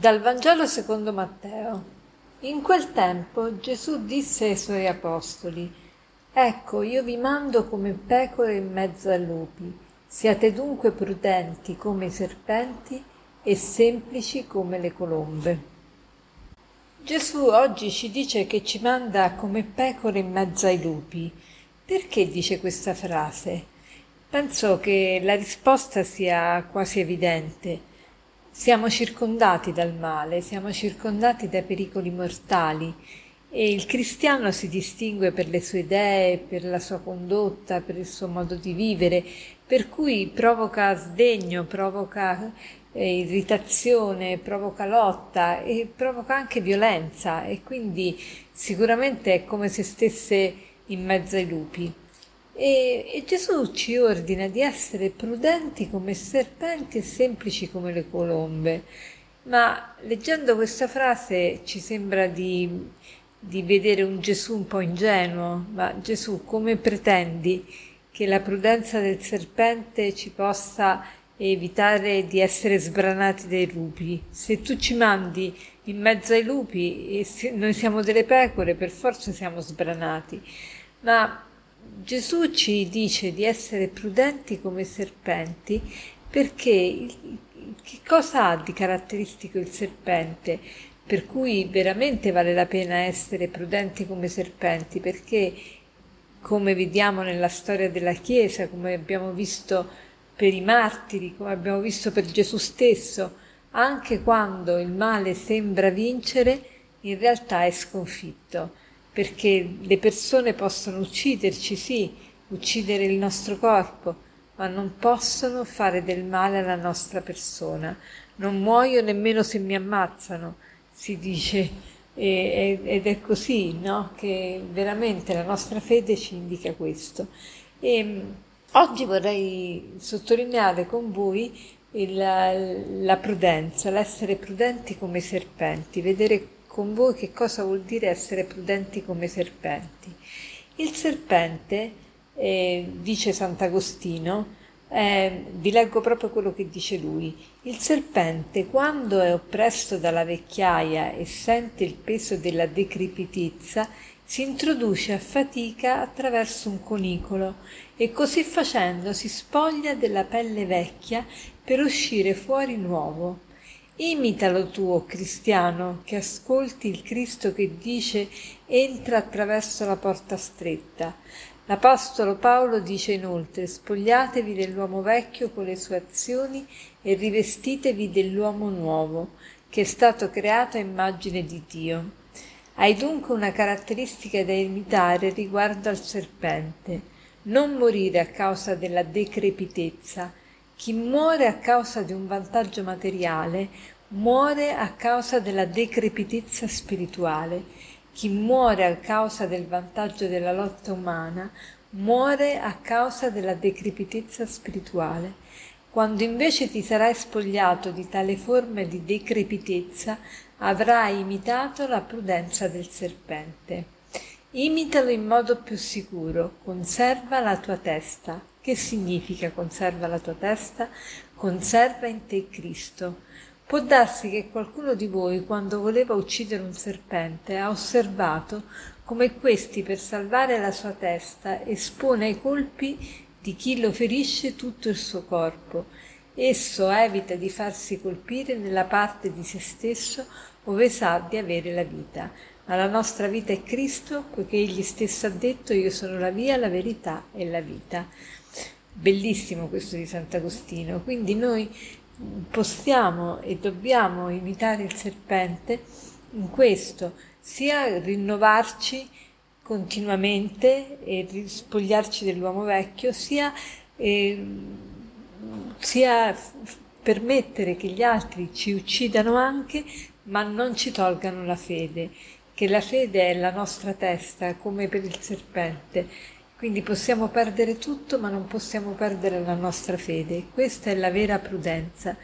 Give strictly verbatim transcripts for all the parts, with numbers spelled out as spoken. Dal Vangelo secondo Matteo. In quel tempo Gesù disse ai suoi apostoli: «Ecco, io vi mando come pecore in mezzo a lupi. Siate dunque prudenti come i serpenti e semplici come le colombe». Gesù oggi ci dice che ci manda come pecore in mezzo ai lupi. Perché dice questa frase? Penso che la risposta sia quasi evidente. Siamo circondati dal male, siamo circondati da pericoli mortali e il cristiano si distingue per le sue idee, per la sua condotta, per il suo modo di vivere, per cui provoca sdegno, provoca eh, irritazione, provoca lotta e provoca anche violenza, e quindi sicuramente è come se stesse in mezzo ai lupi. E, e Gesù ci ordina di essere prudenti come serpenti e semplici come le colombe, ma leggendo questa frase ci sembra di, di vedere un Gesù un po' ingenuo. Ma Gesù, come pretendi che la prudenza del serpente ci possa evitare di essere sbranati dai lupi? Se tu ci mandi in mezzo ai lupi e se noi siamo delle pecore, per forza siamo sbranati. Ma Gesù ci dice di essere prudenti come serpenti, perché che cosa ha di caratteristico il serpente? Per cui veramente vale la pena essere prudenti come serpenti, perché come vediamo nella storia della Chiesa, come abbiamo visto per i martiri, come abbiamo visto per Gesù stesso, anche quando il male sembra vincere, in realtà è sconfitto. Perché le persone possono ucciderci, sì, uccidere il nostro corpo, ma non possono fare del male alla nostra persona. Non muoio nemmeno se mi ammazzano, si dice, e, ed è così, no? Che veramente la nostra fede ci indica questo. E oggi vorrei sottolineare con voi il, la prudenza, l'essere prudenti come serpenti, vedere con voi che cosa vuol dire essere prudenti come serpenti. Il serpente, eh, dice Sant'Agostino, eh, vi leggo proprio quello che dice lui: il serpente, quando è oppresso dalla vecchiaia e sente il peso della decrepitezza, si introduce a fatica attraverso un conicolo e così facendo si spoglia della pelle vecchia per uscire fuori nuovo. Imitalo tu, o cristiano, che ascolti il Cristo che dice: entra attraverso la porta stretta. L'apostolo Paolo dice inoltre: spogliatevi dell'uomo vecchio con le sue azioni e rivestitevi dell'uomo nuovo, che è stato creato a immagine di Dio. Hai dunque una caratteristica da imitare riguardo al serpente: non morire a causa della decrepitezza. Chi muore a causa di un vantaggio materiale muore a causa della decrepitezza spirituale. Chi muore a causa del vantaggio della lotta umana muore a causa della decrepitezza spirituale. Quando invece ti sarai spogliato di tale forma di decrepitezza, avrai imitato la prudenza del serpente. Imitalo in modo più sicuro, conserva la tua testa. Che significa conserva la tua testa? Conserva in te Cristo. Può darsi che qualcuno di voi, quando voleva uccidere un serpente, ha osservato come questi, per salvare la sua testa, espone ai colpi di chi lo ferisce tutto il suo corpo. Esso evita di farsi colpire nella parte di se stesso ove sa di avere la vita. Ma la nostra vita è Cristo, poiché Egli stesso ha detto: io sono la via, la verità e la vita. Bellissimo questo di Sant'Agostino. Quindi noi possiamo e dobbiamo imitare il serpente in questo, sia rinnovarci continuamente e spogliarci dell'uomo vecchio, sia, eh, sia permettere che gli altri ci uccidano anche, ma non ci tolgano la fede, che la fede è la nostra testa, come per il serpente. Quindi possiamo perdere tutto, ma non possiamo perdere la nostra fede. Questa è la vera prudenza.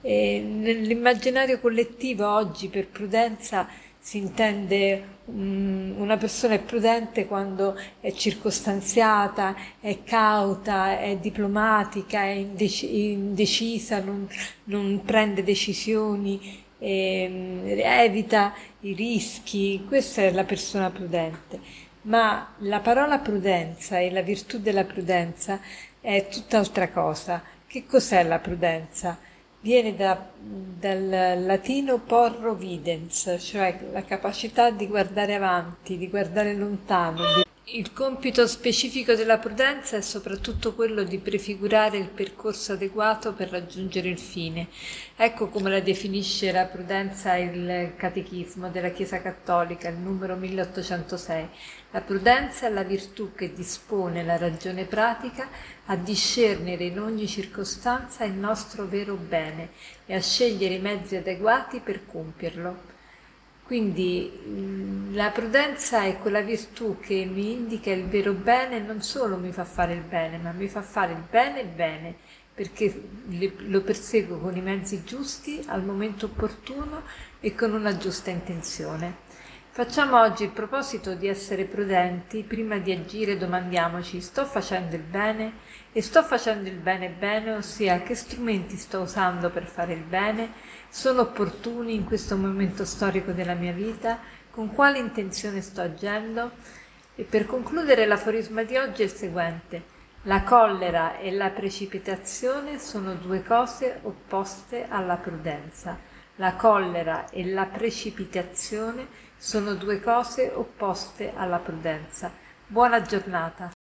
E nell'immaginario collettivo oggi per prudenza si intende um, una persona è prudente quando è circostanziata, è cauta, è diplomatica, è indec- indecisa, non, non prende decisioni, e evita i rischi, questa è la persona prudente. Ma la parola prudenza e la virtù della prudenza è tutt'altra cosa. Che cos'è la prudenza? Viene da, dal latino porro videns, cioè la capacità di guardare avanti, di guardare lontano. Il compito specifico della prudenza è soprattutto quello di prefigurare il percorso adeguato per raggiungere il fine. Ecco come la definisce la prudenza il Catechismo della Chiesa Cattolica, il numero milleottocentosei. La prudenza è la virtù che dispone la ragione pratica a discernere in ogni circostanza il nostro vero bene e a scegliere i mezzi adeguati per compierlo. Quindi la prudenza è quella virtù che mi indica il vero bene, non solo mi fa fare il bene, ma mi fa fare il bene bene, perché lo perseguo con i mezzi giusti, al momento opportuno e con una giusta intenzione. Facciamo oggi il proposito di essere prudenti. Prima di agire domandiamoci: sto facendo il bene? E sto facendo il bene bene, ossia che strumenti sto usando per fare il bene? Sono opportuni in questo momento storico della mia vita? Con quale intenzione sto agendo? E per concludere, l'aforisma di oggi è il seguente: la collera e la precipitazione sono due cose opposte alla prudenza. La collera e la precipitazione sono due cose opposte alla prudenza. Buona giornata.